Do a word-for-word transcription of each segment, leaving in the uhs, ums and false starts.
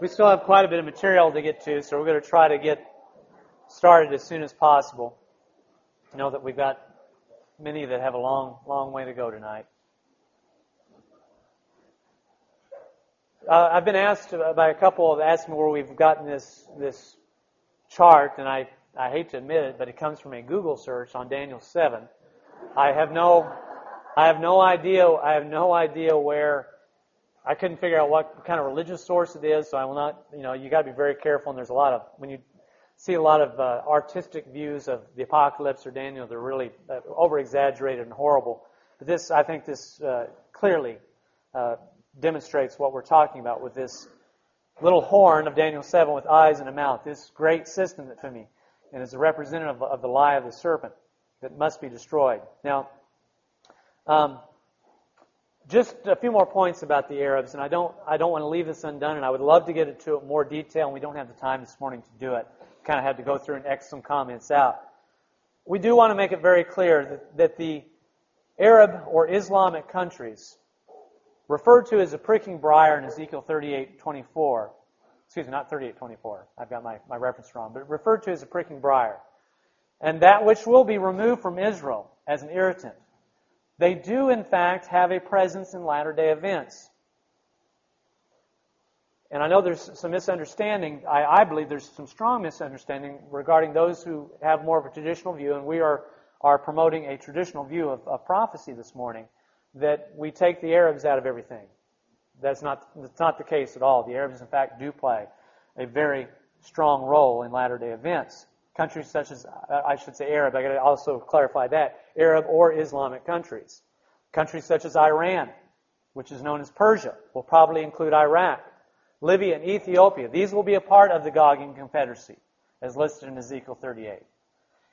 We still have quite a bit of material to get to, so we're going to try to get started as soon as possible. I know that we've got many that have a long, long way to go tonight. Uh, I've been asked by a couple of asked me where we've gotten this this chart, and I, I hate to admit it, but it comes from a Google search on Daniel seven. I have no I have no idea I have no idea where. I couldn't figure out what kind of religious source it is, so I will not. You know, you got to be very careful. And there's a lot of when you see a lot of uh, artistic views of the apocalypse or Daniel, they're really uh, over-exaggerated and horrible. But this, I think, this uh, clearly uh, demonstrates what we're talking about with this little horn of Daniel seven with eyes and a mouth. This great system that to me, and is a representative of the lie of the serpent that must be destroyed. Now. Um, Just a few more points about the Arabs, and I don't I don't want to leave this undone, and I would love to get into it in more detail, and we don't have the time this morning to do it. Kind of had to go through and X some comments out. We do want to make it very clear that, that the Arab or Islamic countries, referred to as a pricking briar in Ezekiel thirty-eight twenty-four, excuse me, not thirty-eight twenty-four, I've got my, my reference wrong, but referred to as a pricking briar, and that which will be removed from Israel as an irritant. They do, in fact, have a presence in latter-day events. And I know there's some misunderstanding. I, I believe there's some strong misunderstanding regarding those who have more of a traditional view, and we are, are promoting a traditional view of, of prophecy this morning, that we take the Arabs out of everything. That's not, that's not the case at all. The Arabs, in fact, do play a very strong role in latter-day events. Countries such as, I should say Arab, I've got to also clarify that, Arab or Islamic countries. Countries such as Iran, which is known as Persia, will probably include Iraq, Libya, and Ethiopia. These will be a part of the Gog and Confederacy, as listed in Ezekiel thirty-eight.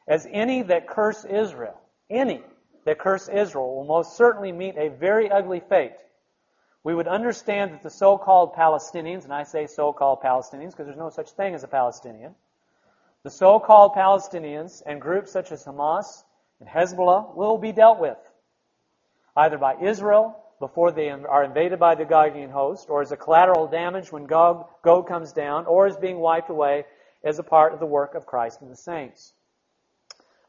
As any that curse Israel, any that curse Israel will most certainly meet a very ugly fate. We would understand that the so-called Palestinians, and I say so-called Palestinians because there's no such thing as a Palestinian, the so-called Palestinians and groups such as Hamas and Hezbollah will be dealt with, either by Israel before they are invaded by the Gogian host, or as a collateral damage when Gog, Gog comes down, or as being wiped away as a part of the work of Christ and the saints.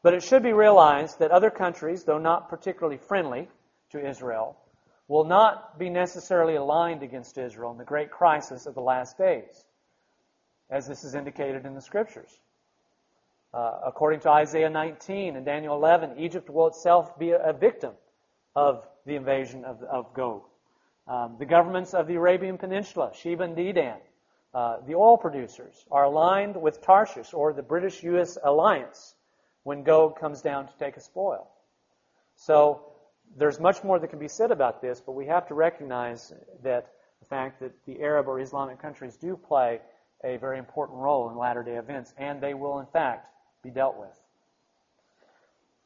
But it should be realized that other countries, though not particularly friendly to Israel, will not be necessarily aligned against Israel in the great crisis of the last days, as this is indicated in the Scriptures. Uh, according to Isaiah nineteen and Daniel eleven, Egypt will itself be a, a victim of the invasion of, of Gog. Um, the governments of the Arabian Peninsula, Sheba and Dedan, uh, the oil producers, are aligned with Tarshish or the British U S alliance when Gog comes down to take a spoil. So there's much more that can be said about this, but we have to recognize that the fact that the Arab or Islamic countries do play a very important role in latter-day events, and they will, in fact, be dealt with.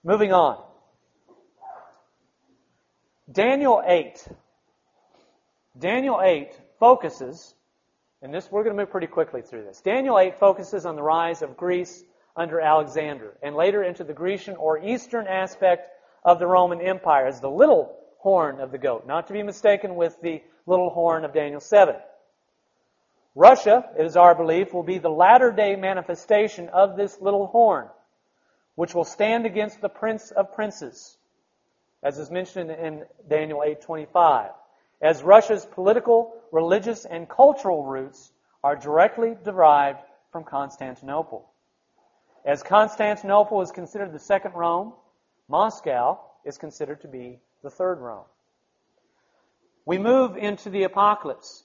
Moving on. Daniel eight. Daniel eight focuses, and this we're going to move pretty quickly through this. Daniel eight focuses on the rise of Greece under Alexander, and later into the Grecian or Eastern aspect of the Roman Empire as the little horn of the goat, not to be mistaken with the little horn of Daniel seven. Russia, it is our belief, will be the latter-day manifestation of this little horn, which will stand against the prince of princes, as is mentioned in Daniel eight twenty-five, as Russia's political, religious, and cultural roots are directly derived from Constantinople. As Constantinople is considered the second Rome, Moscow is considered to be the third Rome. We move into the apocalypse,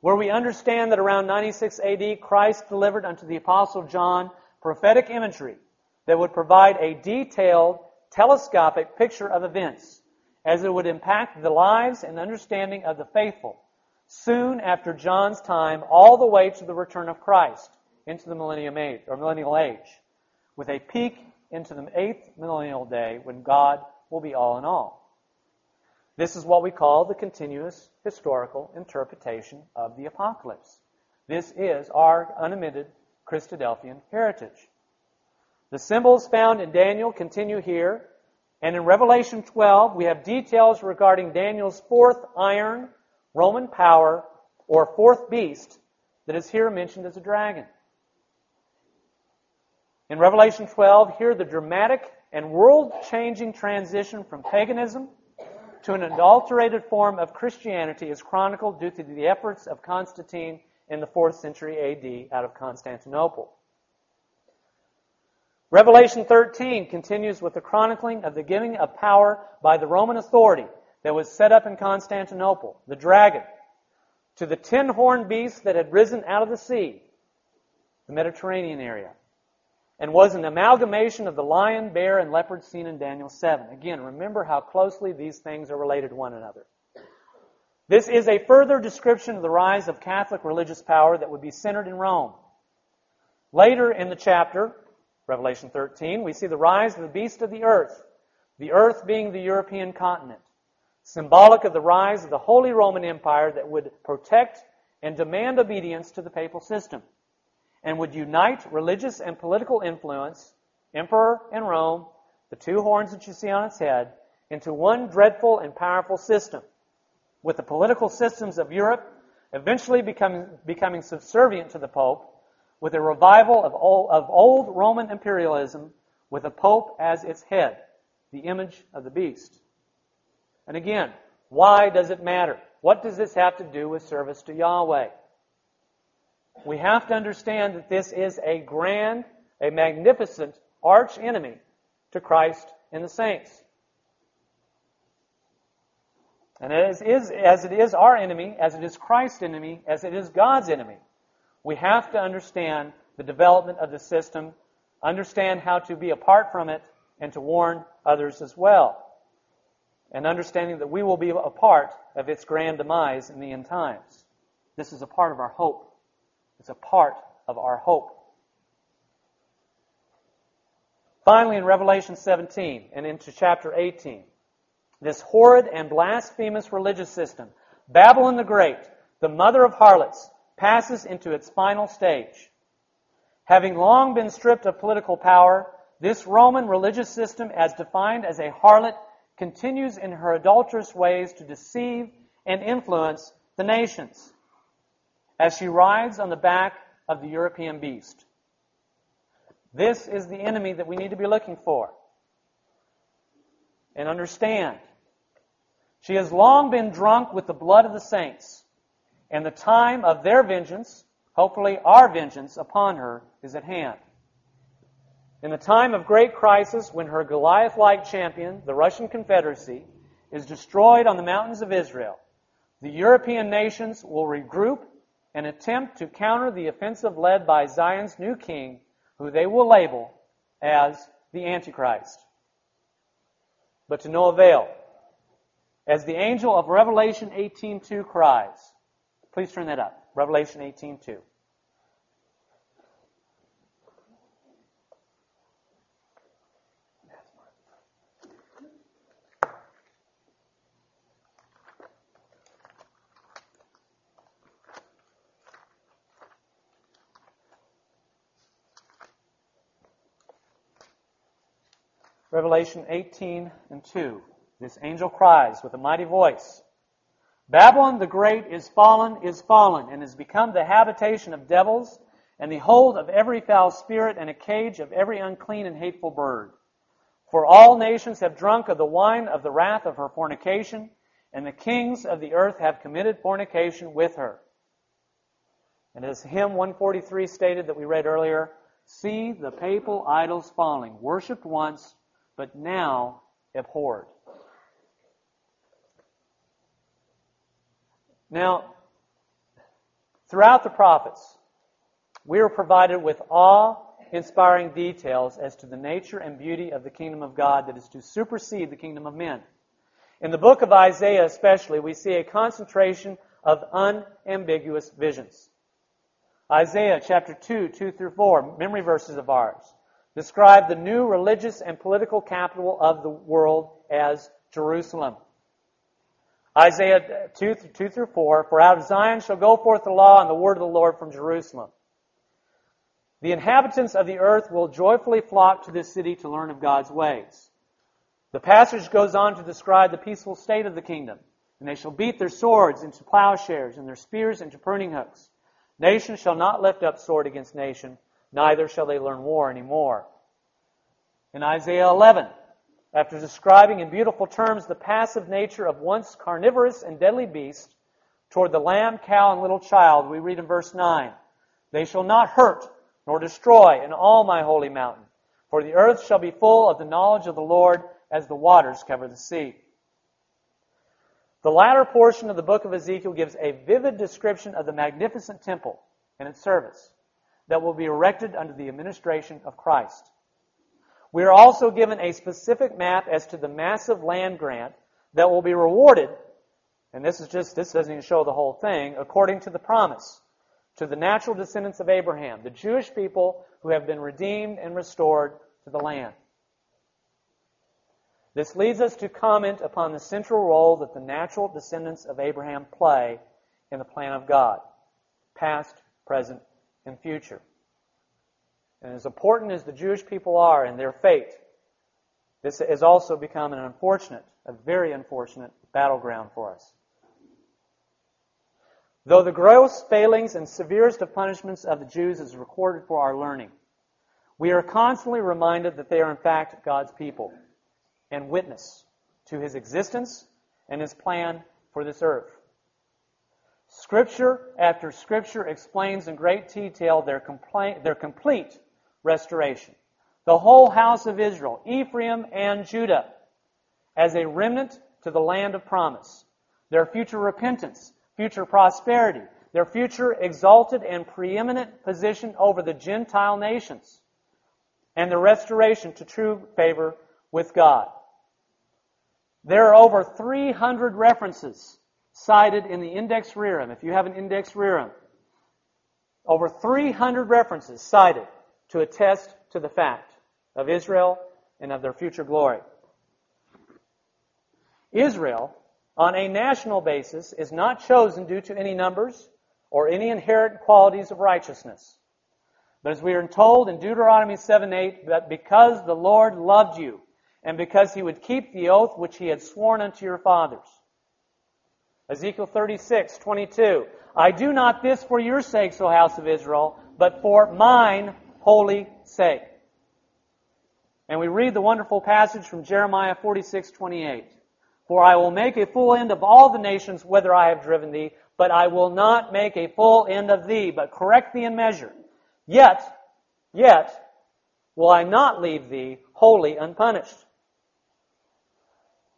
where we understand that around ninety-six A D, Christ delivered unto the Apostle John prophetic imagery that would provide a detailed, telescopic picture of events, as it would impact the lives and understanding of the faithful soon after John's time, all the way to the return of Christ into the millennium age, or millennial age, with a peak into the eighth millennial day when God will be all in all. This is what we call the continuous historical interpretation of the apocalypse. This is our unamended Christadelphian heritage. The symbols found in Daniel continue here, and in Revelation twelve we have details regarding Daniel's fourth iron, Roman power, or fourth beast that is here mentioned as a dragon. In Revelation twelve, here the dramatic and world-changing transition from paganism to an adulterated form of Christianity is chronicled due to the efforts of Constantine in the fourth century A D out of Constantinople. Revelation thirteen continues with the chronicling of the giving of power by the Roman authority that was set up in Constantinople, the dragon, to the ten-horned beast that had risen out of the sea, the Mediterranean area, and was an amalgamation of the lion, bear, and leopard seen in Daniel seven. Again, remember how closely these things are related to one another. This is a further description of the rise of Catholic religious power that would be centered in Rome. Later in the chapter, Revelation thirteen, we see the rise of the beast of the earth, the earth being the European continent, symbolic of the rise of the Holy Roman Empire that would protect and demand obedience to the papal system, and would unite religious and political influence, emperor and Rome, the two horns that you see on its head, into one dreadful and powerful system, with the political systems of Europe eventually becoming, becoming subservient to the Pope, with a revival of old, of old Roman imperialism with the Pope as its head, the image of the beast. And again, why does it matter? What does this have to do with service to Yahweh? We have to understand that this is a grand, a magnificent arch enemy to Christ and the saints. And as it is our enemy, as it is Christ's enemy, as it is God's enemy, we have to understand the development of the system, understand how to be apart from it, and to warn others as well. And understanding that we will be a part of its grand demise in the end times. This is a part of our hope. It's a part of our hope. Finally, in Revelation seventeen and into chapter eighteen, this horrid and blasphemous religious system, Babylon the Great, the mother of harlots, passes into its final stage. Having long been stripped of political power, this Roman religious system, as defined as a harlot, continues in her adulterous ways to deceive and influence the nations, as she rides on the back of the European beast. This is the enemy that we need to be looking for. And understand, she has long been drunk with the blood of the saints, and the time of their vengeance, hopefully our vengeance upon her, is at hand. In the time of great crisis, when her Goliath-like champion, the Russian Confederacy, is destroyed on the mountains of Israel, the European nations will regroup and attempt to counter the offensive led by Zion's new king, who they will label as the Antichrist. But to no avail. As the angel of Revelation eighteen two cries, please turn that up, Revelation eighteen two. Revelation eighteen and two. This angel cries with a mighty voice, Babylon the Great is fallen, is fallen, and has become the habitation of devils, and the hold of every foul spirit, and a cage of every unclean and hateful bird. For all nations have drunk of the wine of the wrath of her fornication, and the kings of the earth have committed fornication with her. And as hymn one forty-three stated that we read earlier, see the papal idols falling, worshipped once, but now abhorred. Now, throughout the prophets, we are provided with awe-inspiring details as to the nature and beauty of the kingdom of God that is to supersede the kingdom of men. In the book of Isaiah especially, we see a concentration of unambiguous visions. Isaiah chapter two, two through four, memory verses of ours, describe the new religious and political capital of the world as Jerusalem. Isaiah two, two through four, for out of Zion shall go forth the law and the word of the Lord from Jerusalem. The inhabitants of the earth will joyfully flock to this city to learn of God's ways. The passage goes on to describe the peaceful state of the kingdom, And they shall beat their swords into plowshares, and their spears into pruning hooks. Nation shall not lift up sword against nation, neither shall they learn war any more. In Isaiah eleven, after describing in beautiful terms the passive nature of once carnivorous and deadly beast toward the lamb, cow, and little child, we read in verse nine, "They shall not hurt nor destroy in all my holy mountain, for the earth shall be full of the knowledge of the Lord as the waters cover the sea." The latter portion of the book of Ezekiel gives a vivid description of the magnificent temple and its service that will be erected under the administration of Christ. We are also given a specific map as to the massive land grant that will be rewarded, and this is just this doesn't even show the whole thing, according to the promise to the natural descendants of Abraham, the Jewish people who have been redeemed and restored to the land. This leads us to comment upon the central role that the natural descendants of Abraham play in the plan of God, past, present, and future. And as important as the Jewish people are in their fate, this has also become an unfortunate, a very unfortunate battleground for us. Though the gross failings and severest of punishments of the Jews is recorded for our learning, we are constantly reminded that they are in fact God's people and witness to His existence and His plan for this earth. Scripture after Scripture explains in great detail their, compla- their complete restoration. The whole house of Israel, Ephraim and Judah, as a remnant to the land of promise. Their future repentance, future prosperity, their future exalted and preeminent position over the Gentile nations, and their restoration to true favor with God. There are over three hundred references cited in the Index Rerum. If you have an Index Rerum, over three hundred references cited to attest to the fact of Israel and of their future glory. Israel, on a national basis, is not chosen due to any numbers or any inherent qualities of righteousness. But as we are told in Deuteronomy seven eight, that because the Lord loved you, and because He would keep the oath which He had sworn unto your fathers. Ezekiel thirty-six twenty-two, "I do not this for your sakes, O house of Israel, but for mine holy sake." And we read the wonderful passage from Jeremiah forty-six twenty-eight, "For I will make a full end of all the nations whither I have driven thee, but I will not make a full end of thee, but correct thee in measure. Yet, yet, will I not leave thee wholly unpunished."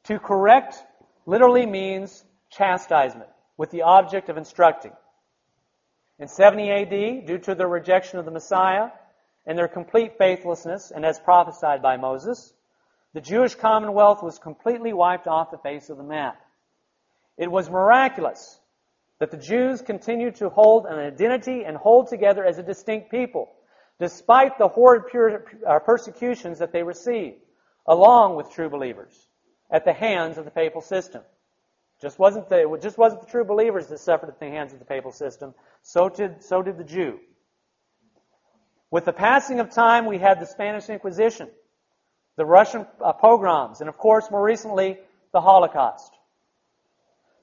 To correct literally means chastisement, with the object of instructing. In seventy A D, due to their rejection of the Messiah and their complete faithlessness, and as prophesied by Moses, the Jewish commonwealth was completely wiped off the face of the map. It was miraculous that the Jews continued to hold an identity and hold together as a distinct people, despite the horrid persecutions that they received, along with true believers, at the hands of the papal system. Just wasn't the, it just wasn't the true believers that suffered at the hands of the papal system. So did, so did the Jew. With the passing of time, we had the Spanish Inquisition, the Russian pogroms, and of course, more recently, the Holocaust.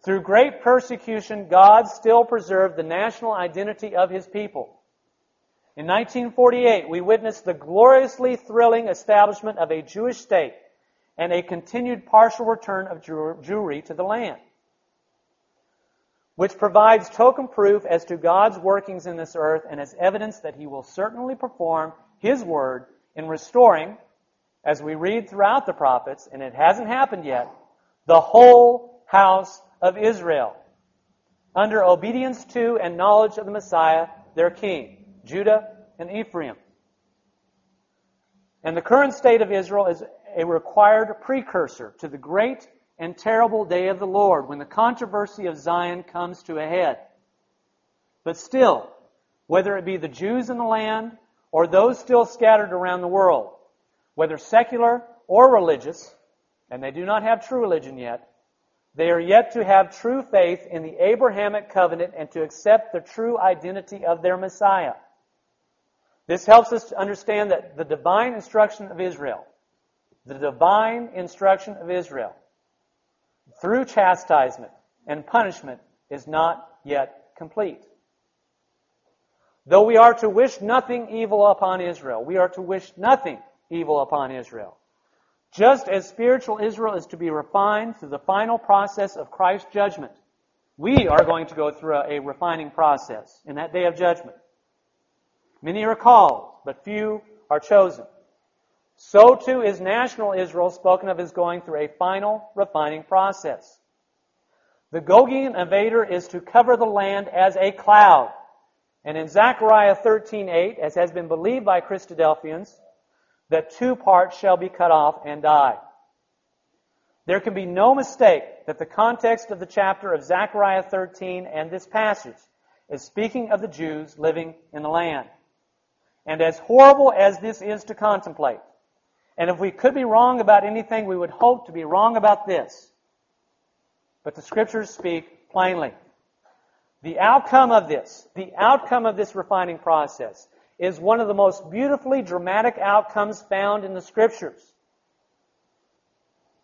Through great persecution, God still preserved the national identity of His people. In nineteen forty-eight, we witnessed the gloriously thrilling establishment of a Jewish state and a continued partial return of Jewry to the land, which provides token proof as to God's workings in this earth and as evidence that He will certainly perform His word in restoring, as we read throughout the prophets, and it hasn't happened yet, the whole house of Israel, under obedience to and knowledge of the Messiah, their king, Judah and Ephraim. And the current state of Israel is a required precursor to the great and terrible day of the Lord, when the controversy of Zion comes to a head. But still, whether it be the Jews in the land or those still scattered around the world, whether secular or religious, and they do not have true religion yet, they are yet to have true faith in the Abrahamic covenant and to accept the true identity of their Messiah. This helps us to understand that the divine instruction of Israel The divine instruction of Israel, through chastisement, and punishment is not yet complete. Though we are to wish nothing evil upon Israel, we are to wish nothing evil upon Israel. Just as spiritual Israel is to be refined through the final process of Christ's judgment, we are going to go through a refining process in that day of judgment. Many are called, but few are chosen. So too is national Israel spoken of as going through a final refining process. The Gogian invader is to cover the land as a cloud. And in Zechariah thirteen eight, as has been believed by Christadelphians, the two parts shall be cut off and die. There can be no mistake that the context of the chapter of Zechariah thirteen and this passage is speaking of the Jews living in the land. And as horrible as this is to contemplate, and if we could be wrong about anything, we would hope to be wrong about this. But the Scriptures speak plainly. The outcome of this, the outcome of this refining process is one of the most beautifully dramatic outcomes found in the Scriptures.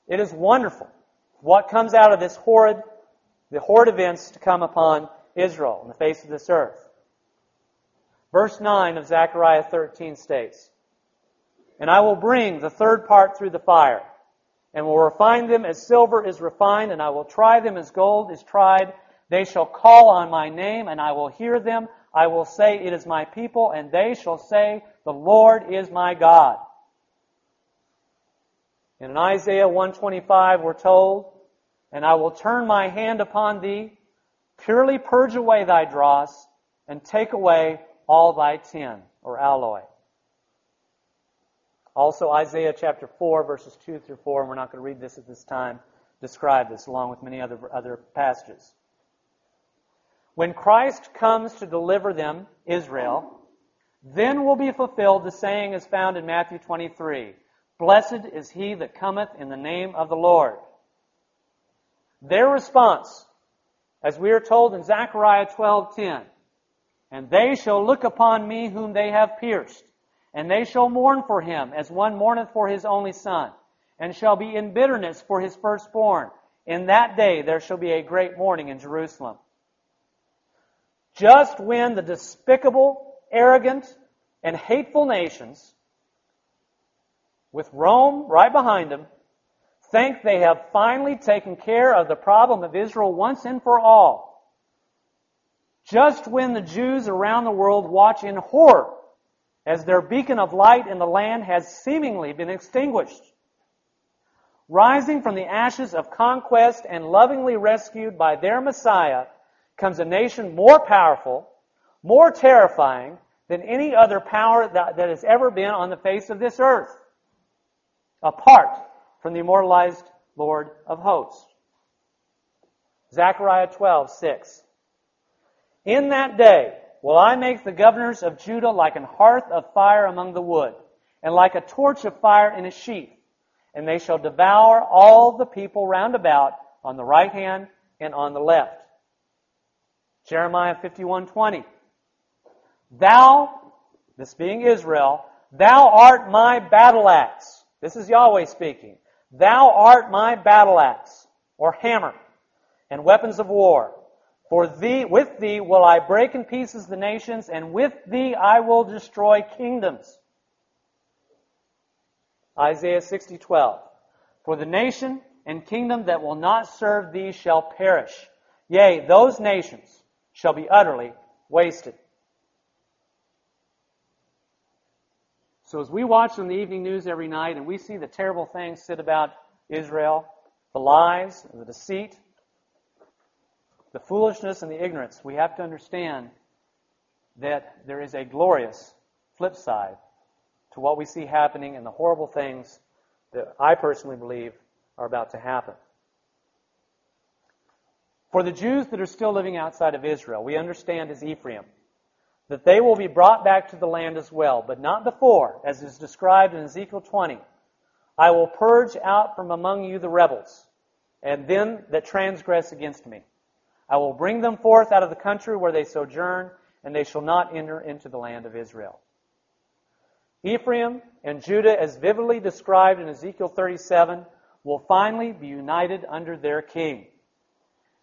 It is wonderful what comes out of this horrid, the horrid events to come upon Israel on the face of this earth. Verse nine of Zechariah thirteen states, "And I will bring the third part through the fire, and will refine them as silver is refined, and I will try them as gold is tried. They shall call on my name, and I will hear them. I will say, it is my people, and they shall say, the Lord is my God." And in Isaiah one twenty-five we're told, "And I will turn my hand upon thee, purely purge away thy dross, and take away all thy tin," or alloy. Also Isaiah chapter four, verses two through four, and we're not going to read this at this time, describe this along with many other, other passages. When Christ comes to deliver them, Israel, then will be fulfilled the saying as found in Matthew twenty-three, "Blessed is he that cometh in the name of the Lord." Their response, as we are told in Zechariah twelve ten, "And they shall look upon me whom they have pierced, and they shall mourn for him as one mourneth for his only son, and shall be in bitterness for his firstborn. In that day there shall be a great mourning in Jerusalem." Just when the despicable, arrogant, and hateful nations, with Rome right behind them, think they have finally taken care of the problem of Israel once and for all, just when the Jews around the world watch in horror as their beacon of light in the land has seemingly been extinguished, rising from the ashes of conquest and lovingly rescued by their Messiah, comes a nation more powerful, more terrifying than any other power that, that has ever been on the face of this earth, apart from the immortalized Lord of hosts. Zechariah twelve six. "In that day will I make the governors of Judah like an hearth of fire among the wood, and like a torch of fire in a sheath, and they shall devour all the people round about on the right hand and on the left." Jeremiah fifty-one twenty. "Thou," this being Israel, "thou art my battle axe." This is Yahweh speaking. "Thou art my battle axe," or hammer, "and weapons of war. For thee, with thee will I break in pieces the nations, and with thee I will destroy kingdoms." Isaiah sixty twelve. "For the nation and kingdom that will not serve thee shall perish. Yea, those nations shall be utterly wasted." So as we watch on the evening news every night and we see the terrible things said about Israel, the lies, the deceit, the foolishness and the ignorance, we have to understand that there is a glorious flip side to what we see happening and the horrible things that I personally believe are about to happen. For the Jews that are still living outside of Israel, we understand as Ephraim, that they will be brought back to the land as well, but not before, as is described in Ezekiel twenty, "I will purge out from among you the rebels, and them that transgress against me. I will bring them forth out of the country where they sojourn, and they shall not enter into the land of Israel." Ephraim and Judah, as vividly described in Ezekiel thirty-seven, will finally be united under their king.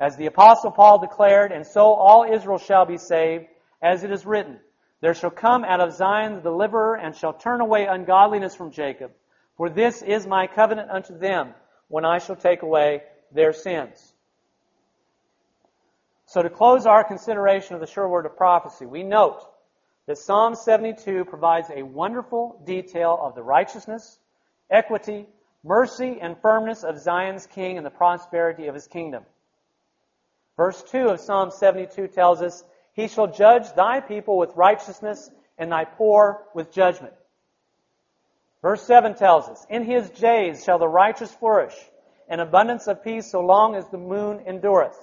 As the Apostle Paul declared, and so all Israel shall be saved, as it is written, there shall come out of Zion the deliverer, and shall turn away ungodliness from Jacob. For this is my covenant unto them, when I shall take away their sins. So to close our consideration of the sure word of prophecy, we note that Psalm seventy-two provides a wonderful detail of the righteousness, equity, mercy, and firmness of Zion's king and the prosperity of his kingdom. Verse two of Psalm seventy-two tells us, He shall judge thy people with righteousness and thy poor with judgment. Verse seven tells us, In his days shall the righteous flourish, and abundance of peace so long as the moon endureth.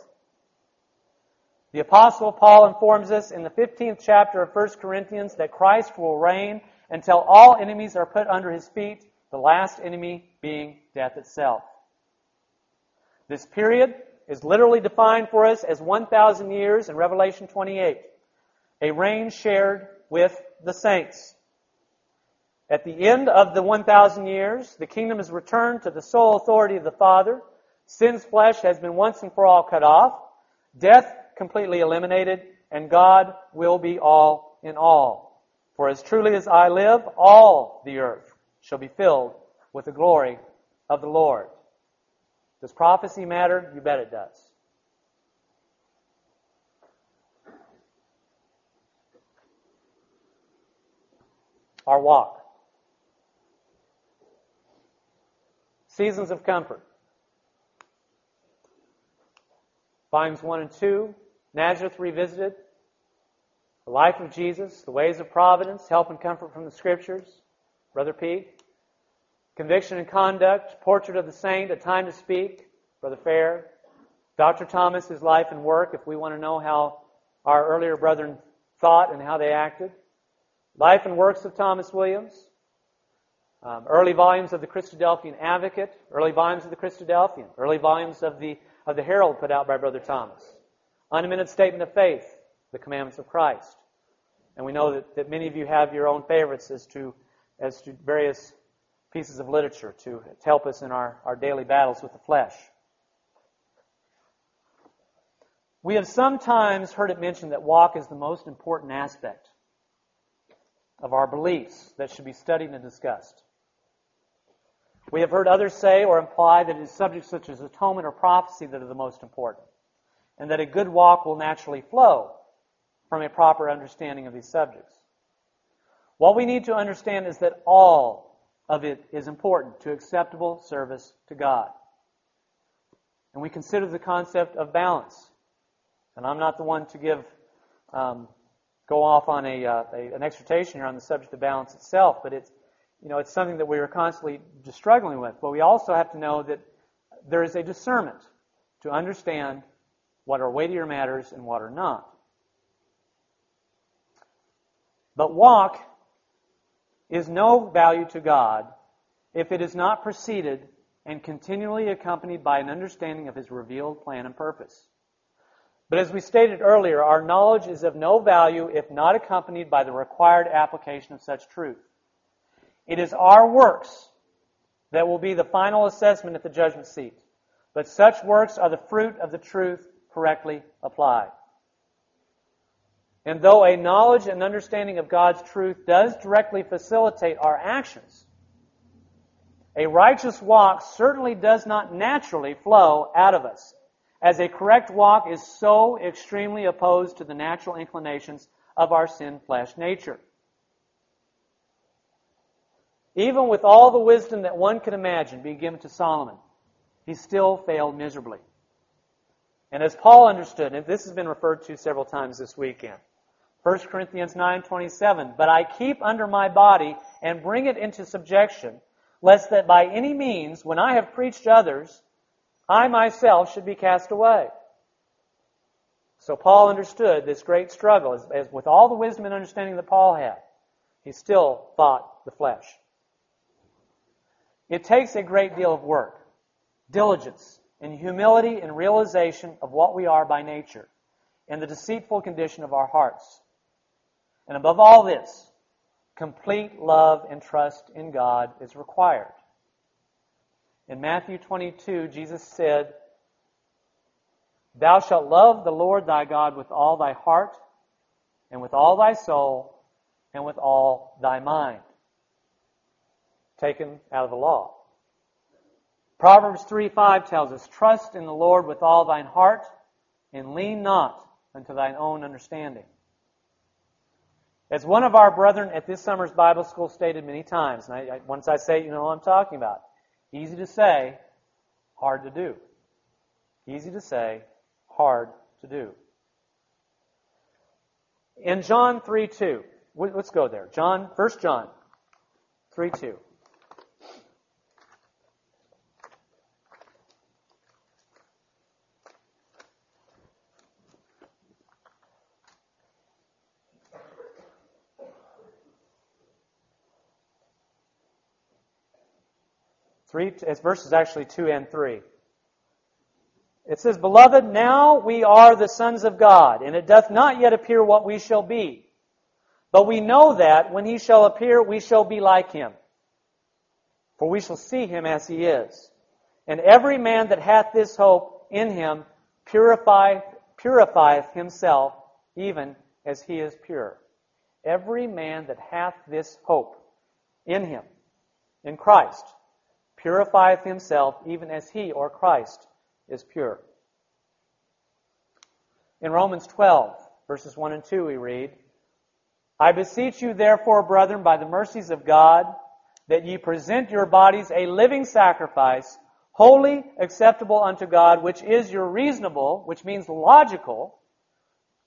The Apostle Paul informs us in the fifteenth chapter of First Corinthians that Christ will reign until all enemies are put under his feet, the last enemy being death itself. This period is literally defined for us as one thousand years in Revelation twenty-eight, a reign shared with the saints. At the end of the one thousand years, the kingdom is returned to the sole authority of the Father. Sin's flesh has been once and for all cut off, death completely eliminated, and God will be all in all. For as truly as I live, all the earth shall be filled with the glory of the Lord. Does prophecy matter? You bet it does. Our walk. Seasons of comfort. Volumes one and two, Nazareth Revisited, The Life of Jesus, The Ways of Providence, Help and Comfort from the Scriptures, Brother Pete. Conviction and Conduct, Portrait of the Saint, A Time to Speak, Brother Fair. Doctor Thomas, His Life and Work, if we want to know how our earlier brethren thought and how they acted. Life and Works of Thomas Williams. Um, early volumes of the Christadelphian Advocate, early volumes of the Christadelphian, early volumes of the, of the Herald put out by Brother Thomas. Unamended Statement of Faith, The Commandments of Christ. And we know that, that many of you have your own favorites as to, as to various pieces of literature to, to help us in our, our daily battles with the flesh. We have sometimes heard it mentioned that walk is the most important aspect of our beliefs that should be studied and discussed. We have heard others say or imply that it is subjects such as atonement or prophecy that are the most important, and that a good walk will naturally flow from a proper understanding of these subjects. What we need to understand is that all of it is important to acceptable service to God. And we consider the concept of balance. And I'm not the one to give um, go off on a, uh, a an exhortation here on the subject of balance itself, but it's you know it's something that we are constantly just struggling with. But we also have to know that there is a discernment to understand what are weightier matters and what are not. But walk is no value to God if it is not preceded and continually accompanied by an understanding of His revealed plan and purpose. But as we stated earlier, our knowledge is of no value if not accompanied by the required application of such truth. It is our works that will be the final assessment at the judgment seat, but such works are the fruit of the truth correctly applied. And though a knowledge and understanding of God's truth does directly facilitate our actions, a righteous walk certainly does not naturally flow out of us, as a correct walk is so extremely opposed to the natural inclinations of our sin flesh nature. Even with all the wisdom that one could imagine being given to Solomon, he still failed miserably. And as Paul understood, and this has been referred to several times this weekend, First Corinthians nine twenty-seven, But I keep under my body and bring it into subjection, lest that by any means, when I have preached to others, I myself should be cast away. So Paul understood this great struggle. As, as with all the wisdom and understanding that Paul had, he still fought the flesh. It takes a great deal of work, diligence, and humility and realization of what we are by nature, and the deceitful condition of our hearts. And above all this, complete love and trust in God is required. In Matthew twenty-two, Jesus said, Thou shalt love the Lord thy God with all thy heart, and with all thy soul, and with all thy mind. Taken out of the law. Proverbs three five tells us, trust in the Lord with all thine heart, and lean not unto thine own understanding. As one of our brethren at this summer's Bible school stated many times, and I, I, once I say it, you know what I'm talking about. Easy to say, hard to do. Easy to say, hard to do. In John three two, let's go there. John, First John three two. Three, it's verses actually two and three. It says, Beloved, now we are the sons of God, and it doth not yet appear what we shall be. But we know that when He shall appear, we shall be like Him. For we shall see Him as He is. And every man that hath this hope in Him purify, purifieth himself, even as He is pure. Every man that hath this hope in Him, in Christ, purifieth himself, even as He, or Christ, is pure. In Romans twelve, verses one and two, we read, I beseech you, therefore, brethren, by the mercies of God, that ye present your bodies a living sacrifice, holy, acceptable unto God, which is your reasonable, which means logical.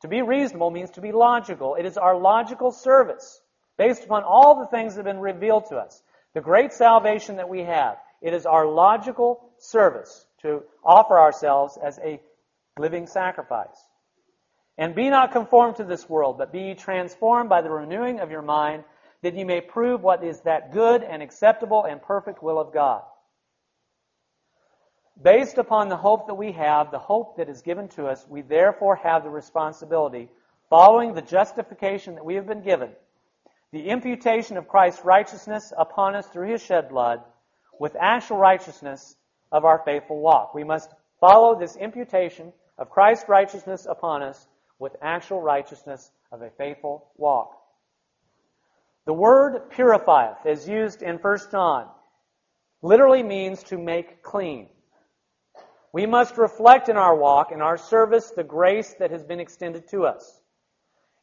To be reasonable means to be logical. It is our logical service, based upon all the things that have been revealed to us. The great salvation that we have, it is our logical service to offer ourselves as a living sacrifice. And be not conformed to this world, but be ye transformed by the renewing of your mind, that ye may prove what is that good and acceptable and perfect will of God. Based upon the hope that we have, the hope that is given to us, we therefore have the responsibility, following the justification that we have been given, the imputation of Christ's righteousness upon us through His shed blood, with actual righteousness of our faithful walk. We must follow this imputation of Christ's righteousness upon us with actual righteousness of a faithful walk. The word purifieth, as used in First John, literally means to make clean. We must reflect in our walk, in our service, the grace that has been extended to us.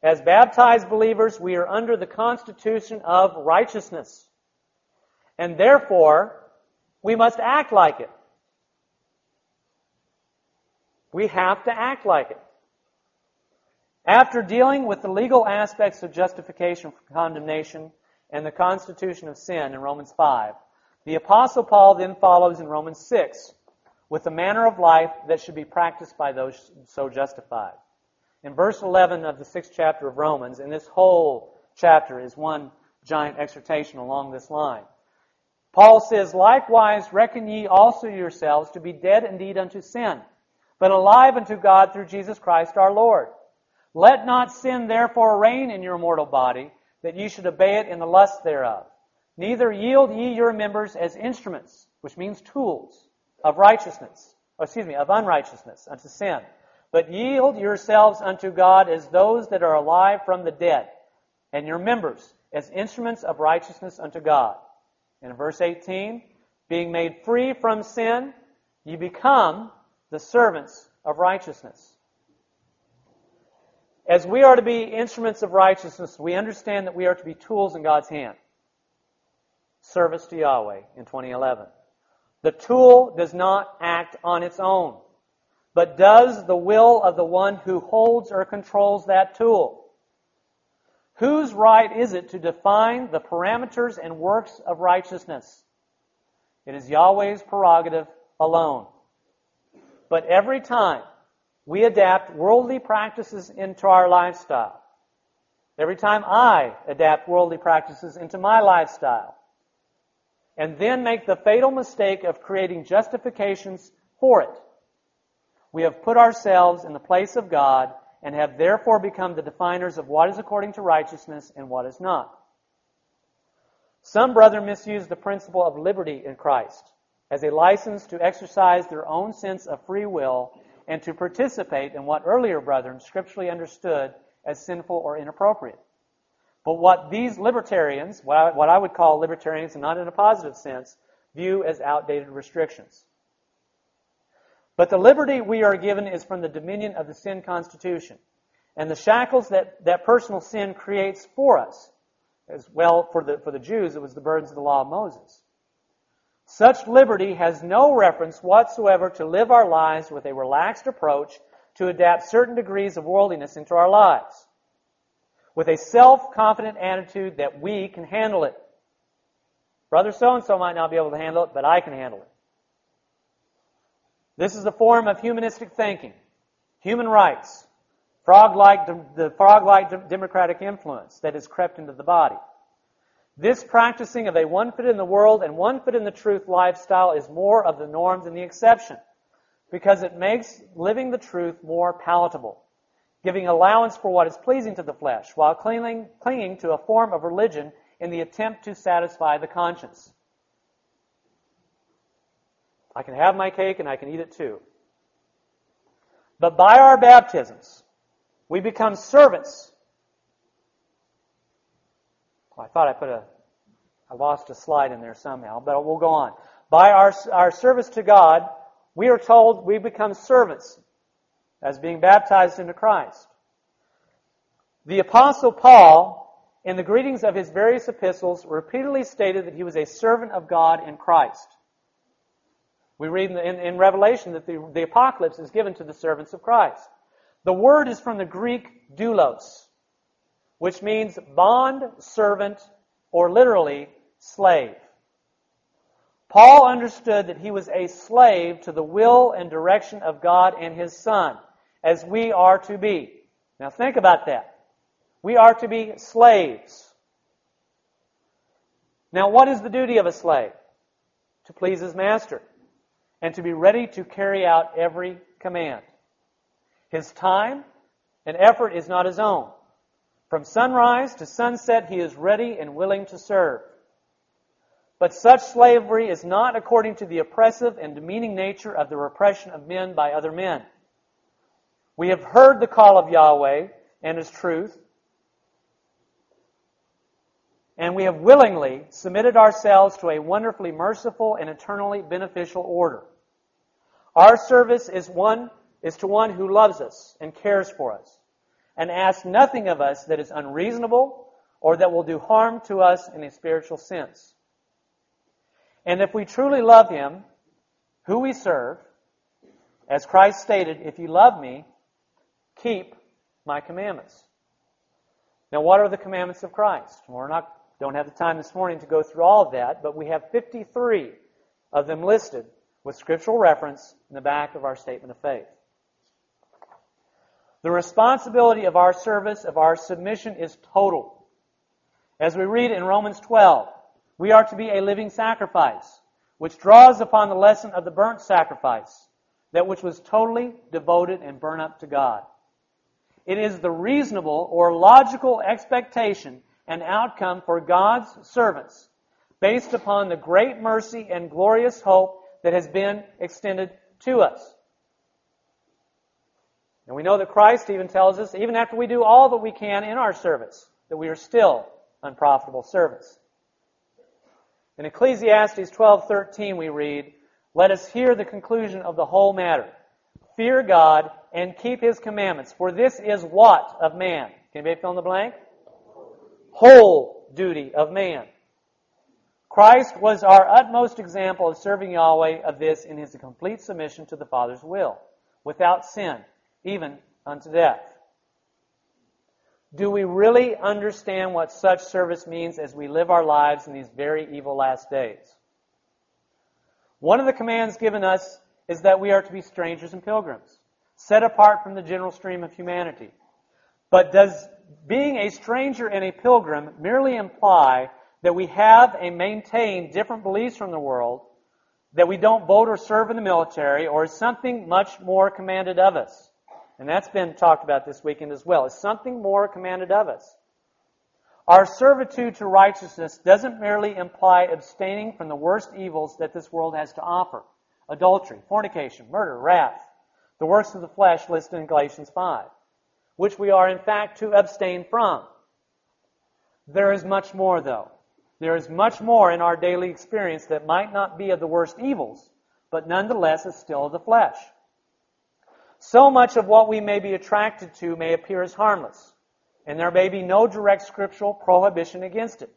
As baptized believers, we are under the constitution of righteousness. And therefore, we must act like it. We have to act like it. After dealing with the legal aspects of justification from condemnation and the constitution of sin in Romans five, the Apostle Paul then follows in Romans six with the manner of life that should be practiced by those so justified. In verse eleven of the sixth chapter of Romans, and this whole chapter is one giant exhortation along this line, Paul says, Likewise reckon ye also yourselves to be dead indeed unto sin, but alive unto God through Jesus Christ our Lord. Let not sin therefore reign in your mortal body, that ye should obey it in the lust thereof. Neither yield ye your members as instruments, which means tools, of righteousness, or excuse me, of unrighteousness unto sin, but yield yourselves unto God as those that are alive from the dead, and your members as instruments of righteousness unto God. And in verse eighteen, being made free from sin, ye become the servants of righteousness. As we are to be instruments of righteousness, we understand that we are to be tools in God's hand. Service to Yahweh in twenty eleven. The tool does not act on its own, but does the will of the one who holds or controls that tool. Whose right is it to define the parameters and works of righteousness? It is Yahweh's prerogative alone. But every time we adapt worldly practices into our lifestyle, every time I adapt worldly practices into my lifestyle, and then make the fatal mistake of creating justifications for it, we have put ourselves in the place of God and have therefore become the definers of what is according to righteousness and what is not. Some brethren misuse the principle of liberty in Christ as a license to exercise their own sense of free will and to participate in what earlier brethren scripturally understood as sinful or inappropriate. But what these libertarians, what I, what I would call libertarians and not in a positive sense, view as outdated restrictions. But the liberty we are given is from the dominion of the sin constitution, and the shackles that, that personal sin creates for us, as well for the, for the Jews, it was the burdens of the law of Moses. Such liberty has no reference whatsoever to live our lives with a relaxed approach to adapt certain degrees of worldliness into our lives, with a self-confident attitude that we can handle it. Brother so-and-so might not be able to handle it, but I can handle it. This is a form of humanistic thinking, human rights, frog-like, the frog-like democratic influence that has crept into the body. This practicing of a one foot in the world and one foot in the truth lifestyle is more of the norm than the exception, because it makes living the truth more palatable, giving allowance for what is pleasing to the flesh, while clinging, clinging to a form of religion in the attempt to satisfy the conscience. I can have my cake and I can eat it too. But by our baptisms, we become servants. Well, I thought I put a, I lost a slide in there somehow, but we'll go on. By our, our service to God, we are told we become servants as being baptized into Christ. The Apostle Paul, in the greetings of his various epistles, repeatedly stated that he was a servant of God in Christ. We read in, in, in Revelation that the, the apocalypse is given to the servants of Christ. The word is from the Greek doulos, which means bond, servant, or literally slave. Paul understood that he was a slave to the will and direction of God and His Son, as we are to be. Now think about that. We are to be slaves. Now what is the duty of a slave? To please his master, and to be ready to carry out every command. His time and effort is not his own. From sunrise to sunset, he is ready and willing to serve. But such slavery is not according to the oppressive and demeaning nature of the repression of men by other men. We have heard the call of Yahweh and His truth, and we have willingly submitted ourselves to a wonderfully merciful and eternally beneficial order. Our service is one is to one who loves us and cares for us, and asks nothing of us that is unreasonable or that will do harm to us in a spiritual sense. And if we truly love Him, who we serve, as Christ stated, if you love me, keep my commandments. Now, what are the commandments of Christ? We're not don't have the time this morning to go through all of that, but we have fifty-three of them listed with scriptural reference in the back of our statement of faith. The responsibility of our service, of our submission, is total. As we read in Romans twelve, we are to be a living sacrifice, which draws upon the lesson of the burnt sacrifice, that which was totally devoted and burnt up to God. It is the reasonable or logical expectation and outcome for God's servants, based upon the great mercy and glorious hope that has been extended to us. And we know that Christ even tells us, even after we do all that we can in our service, that we are still unprofitable servants. In Ecclesiastes twelve thirteen we read, "Let us hear the conclusion of the whole matter. Fear God and keep His commandments, for this is what of man?" Can anybody fill in the blank? Whole duty of man. Christ was our utmost example of serving Yahweh of this in His complete submission to the Father's will, without sin, even unto death. Do we really understand what such service means as we live our lives in these very evil last days? One of the commands given us is that we are to be strangers and pilgrims, set apart from the general stream of humanity. But does being a stranger and a pilgrim merely imply that we have and maintain different beliefs from the world, that we don't vote or serve in the military, or is something much more commanded of us? And that's been talked about this weekend as well. Is something more commanded of us? Our servitude to righteousness doesn't merely imply abstaining from the worst evils that this world has to offer. Adultery, fornication, murder, wrath. the works of the flesh listed in Galatians five, which we are in fact to abstain from. There is much more, though. There is much more in our daily experience that might not be of the worst evils, but nonetheless is still of the flesh. So much of what we may be attracted to may appear as harmless, and there may be no direct scriptural prohibition against it.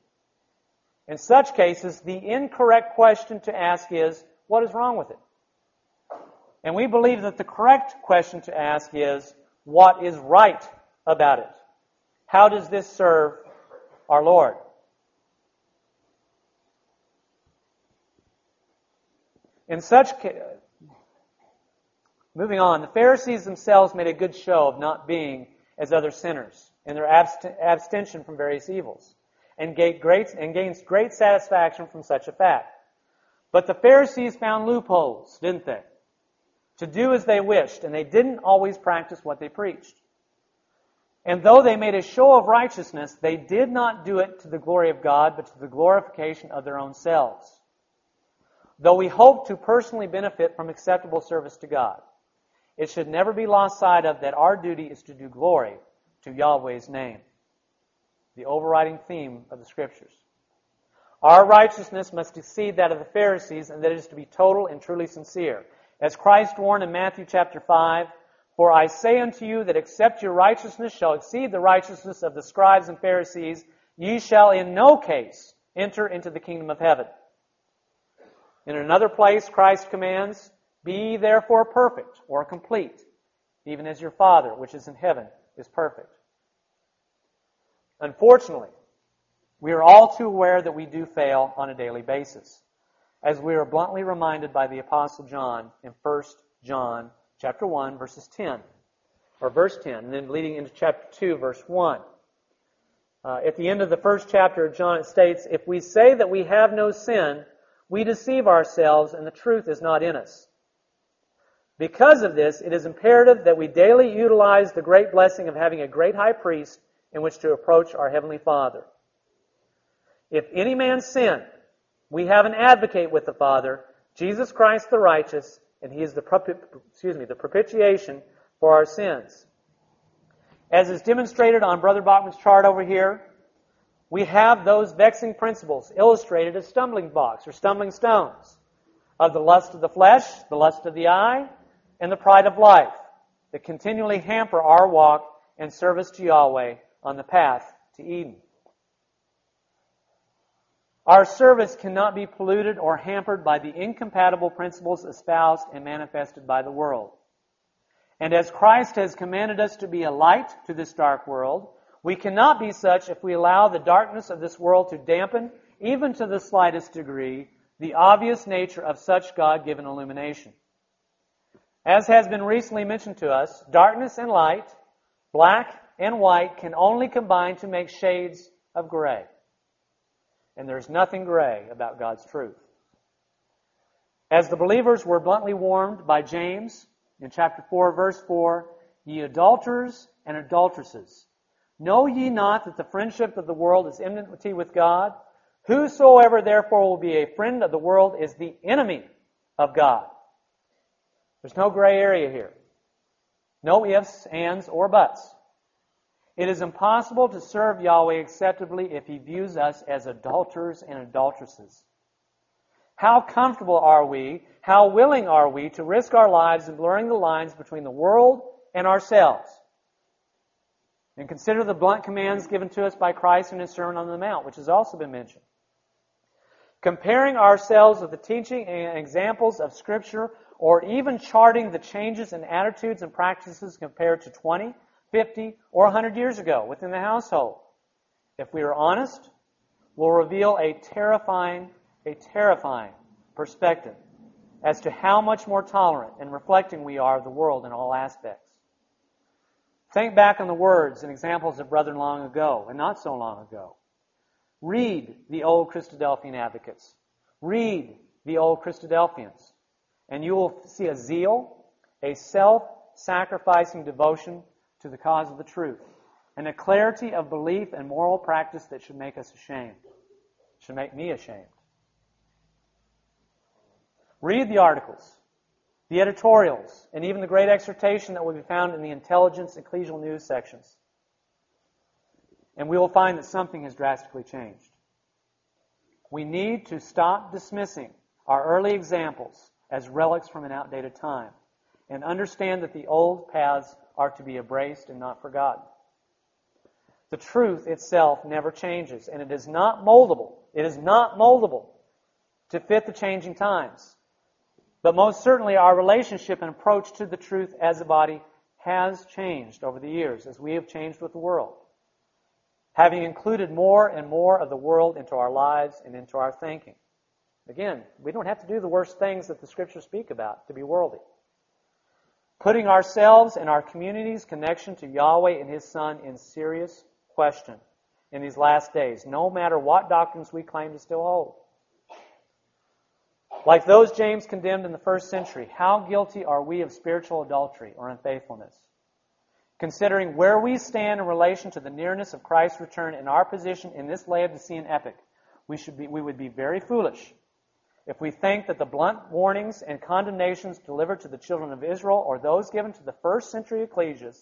In such cases, the incorrect question to ask is, what is wrong with it? And we believe that the correct question to ask is, what is right about it? How does this serve our Lord? In such case, moving on, the Pharisees themselves made a good show of not being as other sinners in their abst- abstention from various evils, and gained great, and gained great satisfaction from such a fact. But the Pharisees found loopholes, didn't they? To do as they wished, and they didn't always practice what they preached. And though they made a show of righteousness, they did not do it to the glory of God, but to the glorification of their own selves. Though we hope to personally benefit from acceptable service to God, it should never be lost sight of that our duty is to do glory to Yahweh's name, the overriding theme of the Scriptures. Our righteousness must exceed that of the Pharisees, and that it is to be total and truly sincere. As Christ warned in Matthew chapter five, "For I say unto you that except your righteousness shall exceed the righteousness of the scribes and Pharisees, ye shall in no case enter into the kingdom of heaven." In another place, Christ commands, "Be ye therefore perfect," or complete, "even as your Father which is in heaven is perfect." Unfortunately, we are all too aware that we do fail on a daily basis, as we are bluntly reminded by the Apostle John in First John chapter one, verses ten, or verse ten, and then leading into chapter two, verse one. Uh, at the end of the first chapter of John, it states, "If we say that we have no sin, we deceive ourselves, and the truth is not in us. Because of this, it is imperative that we daily utilize the great blessing of having a great high priest in which to approach our Heavenly Father. If any man sin, we have an advocate with the Father, Jesus Christ the righteous, and He is the excuse me the propitiation for our sins." As is demonstrated on Brother Bachman's chart over here, we have those vexing principles illustrated as stumbling blocks or stumbling stones of the lust of the flesh, the lust of the eye, and the pride of life that continually hamper our walk and service to Yahweh on the path to Eden. Our service cannot be polluted or hampered by the incompatible principles espoused and manifested by the world. And as Christ has commanded us to be a light to this dark world, we cannot be such if we allow the darkness of this world to dampen, even to the slightest degree, the obvious nature of such God-given illumination. As has been recently mentioned to us, darkness and light, black and white, can only combine to make shades of gray. And there's nothing gray about God's truth. As the believers were bluntly warned by James in chapter four, verse four, "Ye adulterers and adulteresses, know ye not that the friendship of the world is enmity with God? Whosoever therefore will be a friend of the world is the enemy of God." There's no gray area here. No ifs, ands, or buts. It is impossible to serve Yahweh acceptably if He views us as adulterers and adulteresses. How comfortable are we, how willing are we to risk our lives in blurring the lines between the world and ourselves? And consider the blunt commands given to us by Christ in His Sermon on the Mount, which has also been mentioned. Comparing ourselves with the teaching and examples of Scripture, or even charting the changes in attitudes and practices compared to twenty, fifty, or one hundred years ago within the household, if we are honest, will reveal a terrifying, a terrifying perspective as to how much more tolerant and reflecting we are of the world in all aspects. Think back on the words and examples of brethren long ago and not so long ago. Read the old Christadelphian advocates. Read the old Christadelphians, and you will see a zeal, a self-sacrificing devotion to the cause of the truth, and a clarity of belief and moral practice that should make us ashamed, should make me ashamed. Read the articles. the editorials, and even the great exhortation that will be found in the intelligence ecclesial news sections. And we will find that something has drastically changed. We need to stop dismissing our early examples as relics from an outdated time and understand that the old paths are to be embraced and not forgotten. The truth itself never changes, and it is not moldable. It is not moldable to fit the changing times. But most certainly our relationship and approach to the truth as a body has changed over the years as we have changed with the world, having included more and more of the world into our lives and into our thinking. Again, we don't have to do the worst things that the Scriptures speak about to be worldly. Putting ourselves and our community's connection to Yahweh and His Son in serious question in these last days, no matter what doctrines we claim to still hold. Like those James condemned in the first century, how guilty are we of spiritual adultery or unfaithfulness? Considering where we stand in relation to the nearness of Christ's return and our position in this Laodicean epoch, we should be, we would be very foolish if we think that the blunt warnings and condemnations delivered to the children of Israel or those given to the first century ecclesias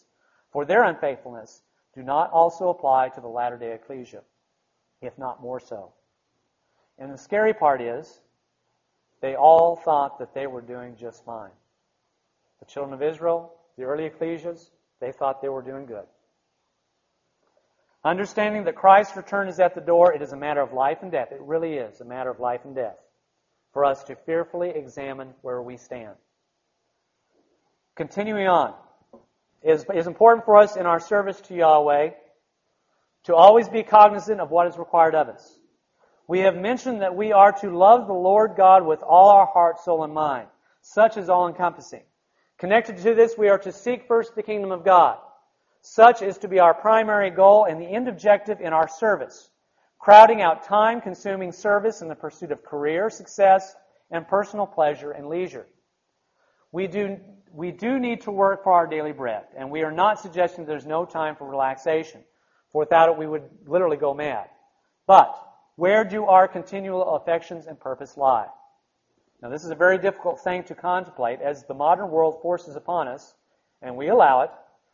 for their unfaithfulness do not also apply to the latter-day ecclesia, if not more so. And the scary part is, they all thought that they were doing just fine. The children of Israel, the early ecclesias, they thought they were doing good. Understanding that Christ's return is at the door, it is a matter of life and death. It really is a matter of life and death for us to fearfully examine where we stand. Continuing on, it is, it is important for us in our service to Yahweh to always be cognizant of what is required of us. We have mentioned that we are to love the Lord God with all our heart, soul, and mind. Such is all-encompassing. Connected to this, we are to seek first the kingdom of God. Such is to be our primary goal and the end objective in our service, crowding out time-consuming service in the pursuit of career success and personal pleasure and leisure. We do, we do need to work for our daily bread, and we are not suggesting there's no time for relaxation, for without it we would literally go mad. But where do our continual affections and purpose lie? Now, this is a very difficult thing to contemplate as the modern world forces upon us, and we allow it,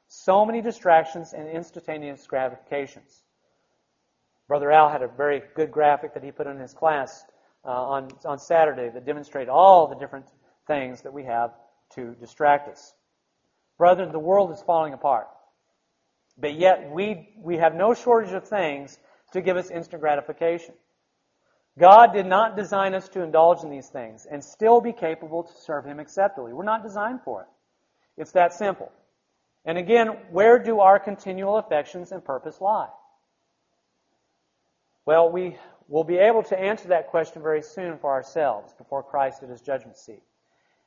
so many distractions and instantaneous gratifications. Brother Al had a very good graphic that he put in his class uh, on, on Saturday that demonstrated all the different things that we have to distract us. Brethren, the world is falling apart, but yet we, we have no shortage of things to give us instant gratification. God did not design us to indulge in these things and still be capable to serve Him acceptably. We're not designed for it. It's that simple. And again, where do our continual affections and purpose lie? Well, we will be able to answer that question very soon for ourselves before Christ at His judgment seat.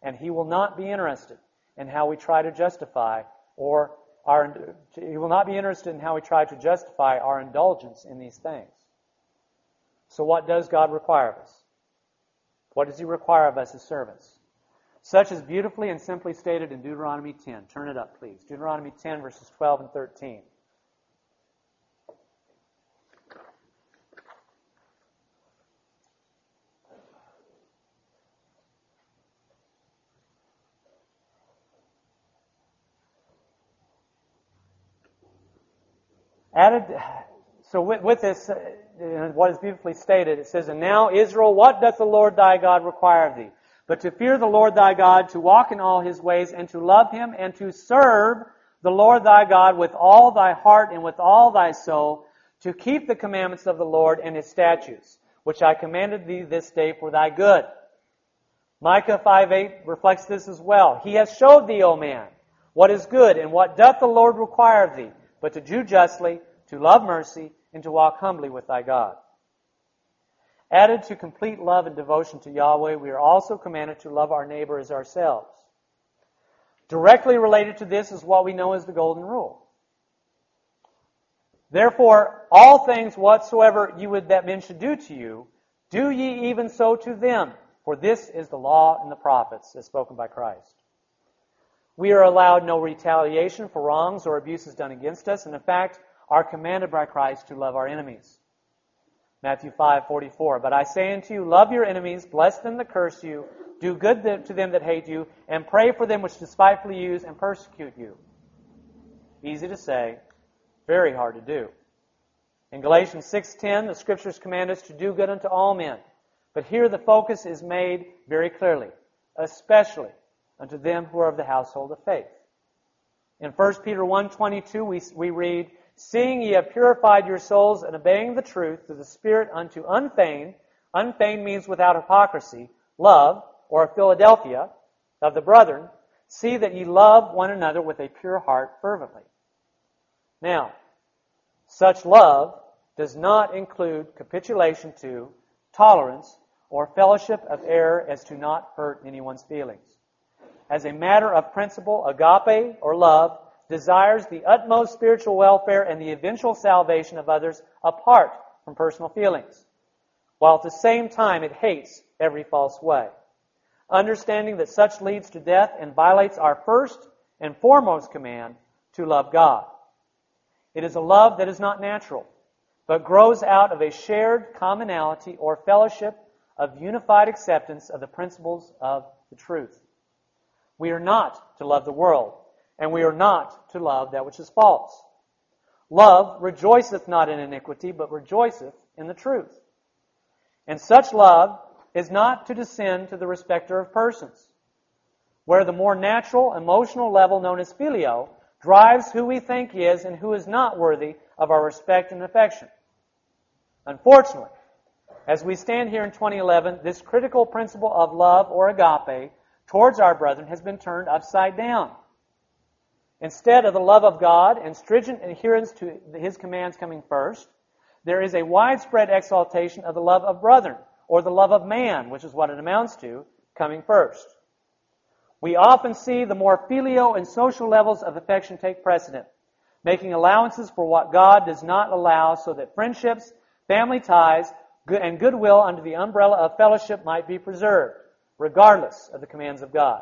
And He will not be interested in how we try to justify or Our, he will not be interested in how we try to justify our indulgence in these things. So what does God require of us? What does He require of us as servants? Such is beautifully and simply stated in Deuteronomy ten. Turn it up, please. Deuteronomy ten, verses twelve and thirteen. Added, so with, with this, uh, what is beautifully stated, it says, "And now, Israel, what doth the Lord thy God require of thee? But to fear the Lord thy God, to walk in all His ways, and to love Him, and to serve the Lord thy God with all thy heart and with all thy soul, to keep the commandments of the Lord and His statutes, which I commanded thee this day for thy good." Micah five eight reflects this as well. "He has showed thee, O man, what is good, and what doth the Lord require of thee, but to do justly, to love mercy, and to walk humbly with thy God." Added to complete love and devotion to Yahweh, we are also commanded to love our neighbor as ourselves. Directly related to this is what we know as the Golden Rule. "Therefore, all things whatsoever you would that men should do to you, do ye even so to them, for this is the law and the prophets," as spoken by Christ. We are allowed no retaliation for wrongs or abuses done against us, and in fact, are commanded by Christ to love our enemies. Matthew five forty-four. But I say unto you, love your enemies, bless them that curse you, do good to them that hate you, and pray for them which despitefully use and persecute you. Easy to say, very hard to do. In Galatians six ten, the Scriptures command us to do good unto all men. But here the focus is made very clearly, especially unto them who are of the household of faith. In First Peter one twenty-two, we, we read, seeing ye have purified your souls in obeying the truth through the Spirit unto unfeigned, unfeigned means without hypocrisy, love, or Philadelphia, of the brethren, see that ye love one another with a pure heart fervently. Now, such love does not include capitulation to, tolerance, or fellowship of error as to not hurt anyone's feelings. As a matter of principle, agape, or love, desires the utmost spiritual welfare and the eventual salvation of others apart from personal feelings, while at the same time it hates every false way. Understanding that such leads to death and violates our first and foremost command to love God. It is a love that is not natural, but grows out of a shared commonality or fellowship of unified acceptance of the principles of the truth. We are not to love the world, and we are not to love that which is false. Love rejoiceth not in iniquity, but rejoiceth in the truth. And such love is not to descend to the respecter of persons, where the more natural, emotional level known as filial drives who we think is and who is not worthy of our respect and affection. Unfortunately, as we stand here in twenty eleven, this critical principle of love or agape towards our brethren has been turned upside down. Instead of the love of God and stringent adherence to His commands coming first, there is a widespread exaltation of the love of brethren, or the love of man, which is what it amounts to, coming first. We often see the more filial and social levels of affection take precedent, making allowances for what God does not allow so that friendships, family ties, and goodwill under the umbrella of fellowship might be preserved, regardless of the commands of God.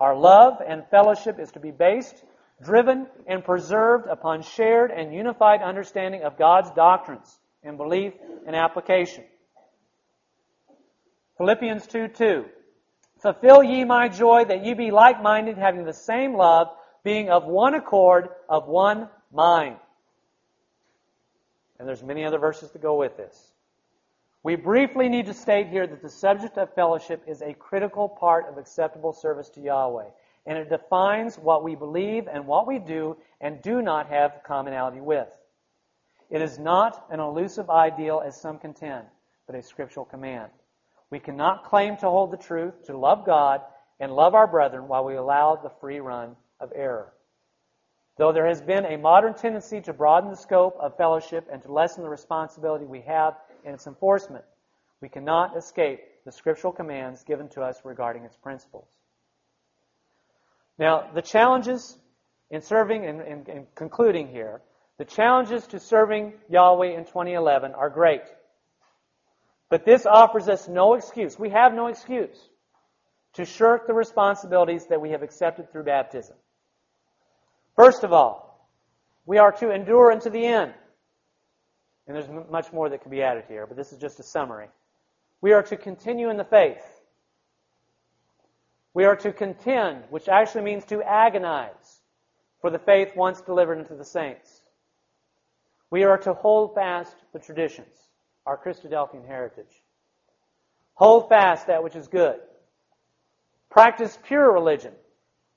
Our love and fellowship is to be based, driven, and preserved upon shared and unified understanding of God's doctrines and belief and application. Philippians two two. Fulfill ye my joy, that ye be like-minded, having the same love, being of one accord, of one mind. And there's many other verses to go with this. We briefly need to state here that the subject of fellowship is a critical part of acceptable service to Yahweh, and it defines what we believe and what we do and do not have commonality with. It is not an elusive ideal, as some contend, but a scriptural command. We cannot claim to hold the truth, to love God, and love our brethren while we allow the free run of error. Though there has been a modern tendency to broaden the scope of fellowship and to lessen the responsibility we have in its enforcement, we cannot escape the scriptural commands given to us regarding its principles. Now, the challenges in serving and, and, and concluding here, the challenges to serving Yahweh in twenty eleven are great. But this offers us no excuse. We have no excuse to shirk the responsibilities that we have accepted through baptism. First of all, we are to endure unto the end. And there's much more that can be added here, but this is just a summary. We are to continue in the faith. We are to contend, which actually means to agonize, for the faith once delivered unto the saints. We are to hold fast the traditions, our Christadelphian heritage. Hold fast that which is good. Practice pure religion.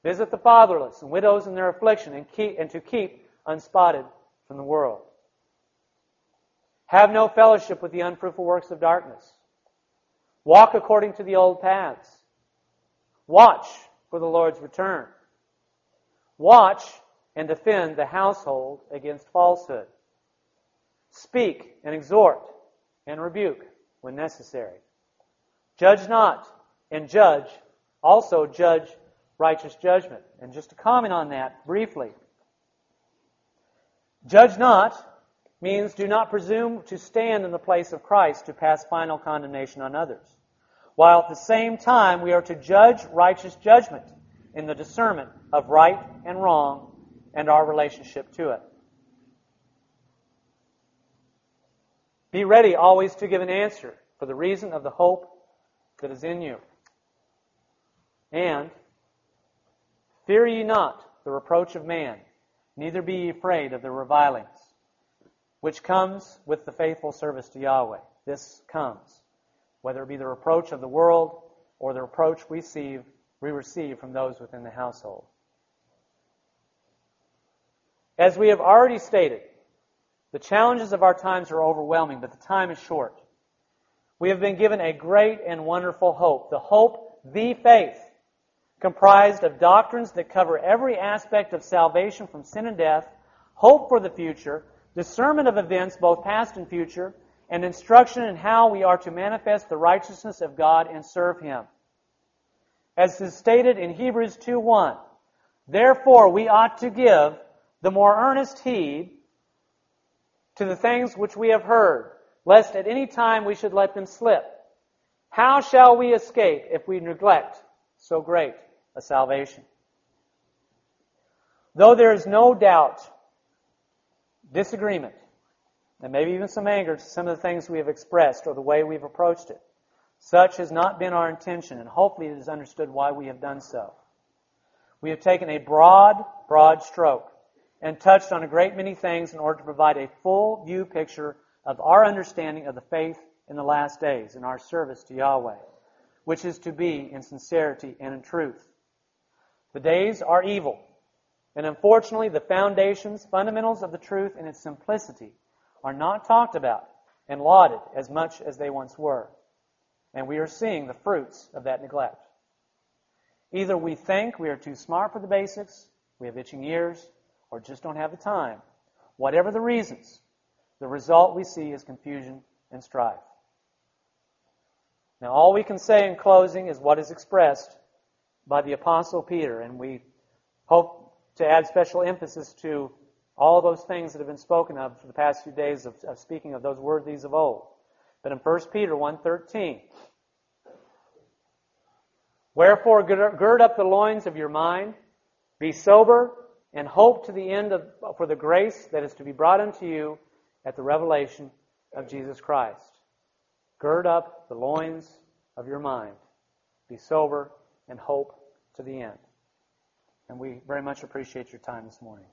Visit the fatherless and widows in their affliction, and, keep, and to keep unspotted from the world. Have no fellowship with the unfruitful works of darkness. Walk according to the old paths. Watch for the Lord's return. Watch and defend the household against falsehood. Speak and exhort and rebuke when necessary. Judge not, and judge, also judge righteous judgment. And just to comment on that briefly, judge not means do not presume to stand in the place of Christ to pass final condemnation on others, while at the same time we are to judge righteous judgment in the discernment of right and wrong and our relationship to it. Be ready always to give an answer for the reason of the hope that is in you. And fear ye not the reproach of man, neither be ye afraid of the revilings, which comes with the faithful service to Yahweh. This comes, whether it be the reproach of the world or the reproach we receive, we receive from those within the household. As we have already stated, the challenges of our times are overwhelming, but the time is short. We have been given a great and wonderful hope, the hope, the faith, comprised of doctrines that cover every aspect of salvation from sin and death, hope for the future, discernment of events both past and future, and instruction in how we are to manifest the righteousness of God and serve Him. As is stated in Hebrews two one, therefore we ought to give the more earnest heed to the things which we have heard, lest at any time we should let them slip. How shall we escape if we neglect so great a salvation? Though there is no doubt, disagreement, and maybe even some anger to some of the things we have expressed or the way we've approached it, such has not been our intention, and hopefully it is understood why we have done so. We have taken a broad, broad stroke and touched on a great many things in order to provide a full view picture of our understanding of the faith in the last days and our service to Yahweh, which is to be in sincerity and in truth. The days are evil, and unfortunately the foundations, fundamentals of the truth in its simplicity are not talked about and lauded as much as they once were. And we are seeing the fruits of that neglect. Either we think we are too smart for the basics, we have itching ears, or just don't have the time. Whatever the reasons, the result we see is confusion and strife. Now, all we can say in closing is what is expressed by the Apostle Peter, and we hope to add special emphasis to all those things that have been spoken of for the past few days of, of speaking of those worthies of old. But in First Peter one thirteen, wherefore gird up the loins of your mind, be sober, and hope to the end of, for the grace that is to be brought unto you at the revelation of Jesus Christ. Gird up the loins of your mind. Be sober and hope to the end. And we very much appreciate your time this morning.